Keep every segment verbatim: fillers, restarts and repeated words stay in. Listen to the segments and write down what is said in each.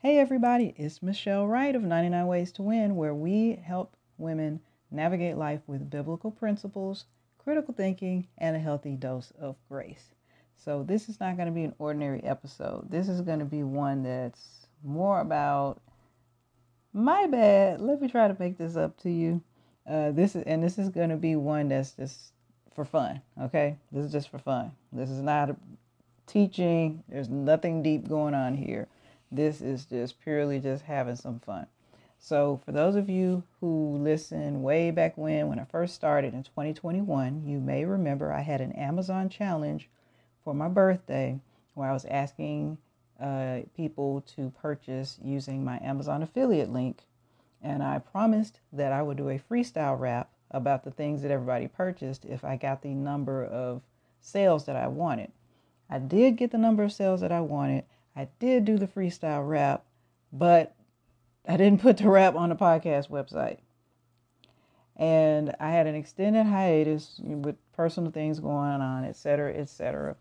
Hey everybody, it's Michelle Wright of ninety-nine Ways to Win, where we help women navigate life with biblical principles, critical thinking, and a healthy dose of grace. So this is not going to be an ordinary episode. This is going to be one that's more about my bad. Let me try to make this up to you. Uh, this is, and this is going to be one that's just for fun. Okay, this is just for fun. This is not a teaching. There's nothing deep going on here. This is just purely just having some fun. So for those of you who listen way back when, when I first started in twenty twenty-one, you may remember I had an Amazon challenge for my birthday where I was asking uh, people to purchase using my Amazon affiliate link. And I promised that I would do a freestyle rap about the things that everybody purchased if I got the number of sales that I wanted. I did get the number of sales that I wanted. I did do the freestyle rap, but I didn't put the rap on the podcast website. And I had an extended hiatus with personal things going on, et cetera, et cetera.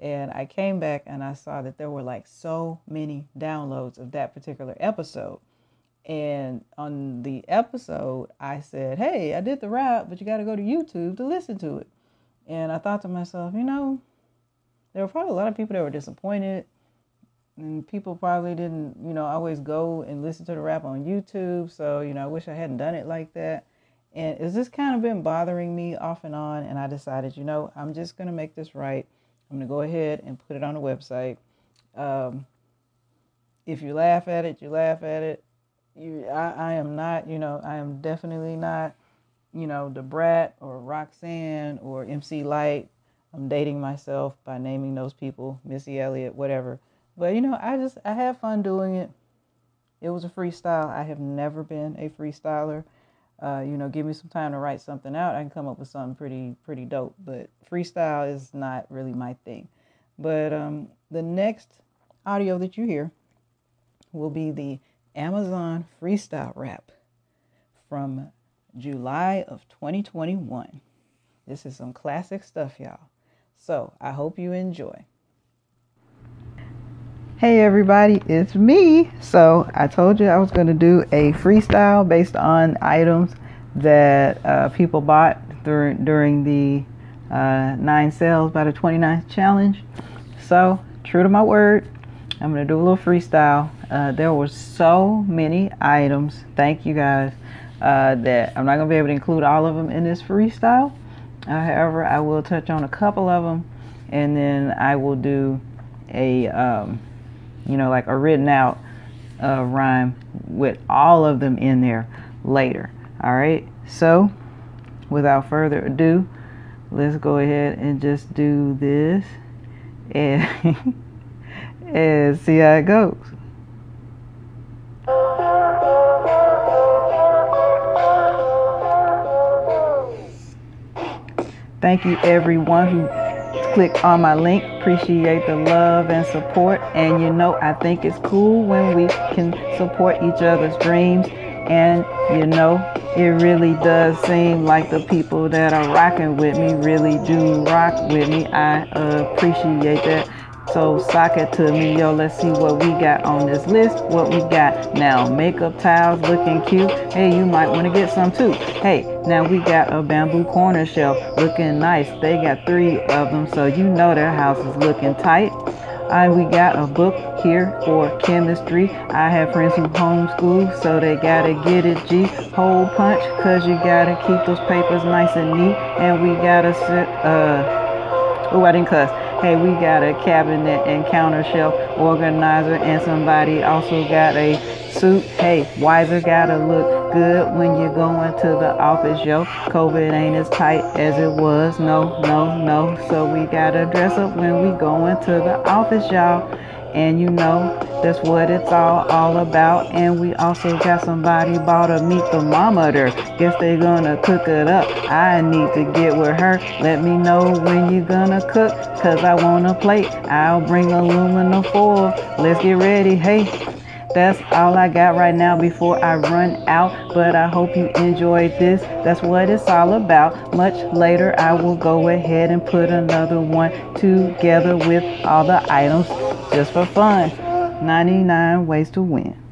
And I came back and I saw that there were like so many downloads of that particular episode. And on the episode, I said, hey, I did the rap, but you got to go to YouTube to listen to it. And I thought to myself, you know, there were probably a lot of people that were disappointed. And people probably didn't, you know, always go and listen to the rap on YouTube. So, you know, I wish I hadn't done it like that. And it's just kind of been bothering me off and on. And I decided, you know, I'm just going to make this right. I'm going to go ahead and put it on the website. Um, if you laugh at it, you laugh at it. You, I, I am not, you know, I am definitely not, you know, the brat or Roxanne or M C Light. I'm dating myself by naming those people, Missy Elliott, whatever. But, you know, I just, I had fun doing it. It was a freestyle. I have never been a freestyler. Uh, you know, give me some time to write something out. I can come up with something pretty, pretty dope. But freestyle is not really my thing. But um, the next audio that you hear will be the Amazon freestyle rap from July of twenty twenty-one. This is some classic stuff, y'all. So I hope you enjoy. Hey everybody, it's me. So I told you I was going to do a freestyle based on items that uh, people bought through, during the uh, nine sales by the twenty-ninth challenge. So true to my word, I'm going to do a little freestyle. Uh, there were so many items. Thank you guys uh, that I'm not going to be able to include all of them in this freestyle. Uh, however, I will touch on a couple of them, and then I will do a... Um, you know, like a written out uh, rhyme with all of them in there later. All right. So without further ado, let's go ahead and just do this and, and see how it goes. Thank you, everyone who click on my link. Appreciate the love and support. And you know, I think it's cool when we can support each other's dreams. And you know, it really does seem like the people that are rocking with me really do rock with me. I appreciate that. So sock it to me, yo. Let's see what we got on this list. What we got now? Makeup tiles looking cute. Hey, you might want to get some too. Hey, now we got a bamboo corner shelf looking nice. They got three of them, so you know their house is looking tight. I we got a book here for chemistry. I have friends who homeschool, so they gotta get it, G. Hole punch, cause you gotta keep those papers nice and neat. And we gotta sit, uh, oh, I didn't cuss. Hey, we got a cabinet and counter shelf organizer, and somebody also got a suit. Hey, wiser gotta look good when you're going to the office, yo. COVID ain't as tight as it was, no, no, no. So we gotta dress up when we going to the office, y'all. And you know, that's what it's all, all about. And we also got somebody bought a meat thermometer. Guess they're gonna cook it up. I need to get with her. Let me know when you're gonna cook, cause I want a plate. I'll bring aluminum foil. Let's get ready, hey. That's all I got right now before I run out, but I hope you enjoyed this. That's what it's all about. Much later, I will go ahead and put another one together with all the items just for fun. ninety-nine Ways to Win.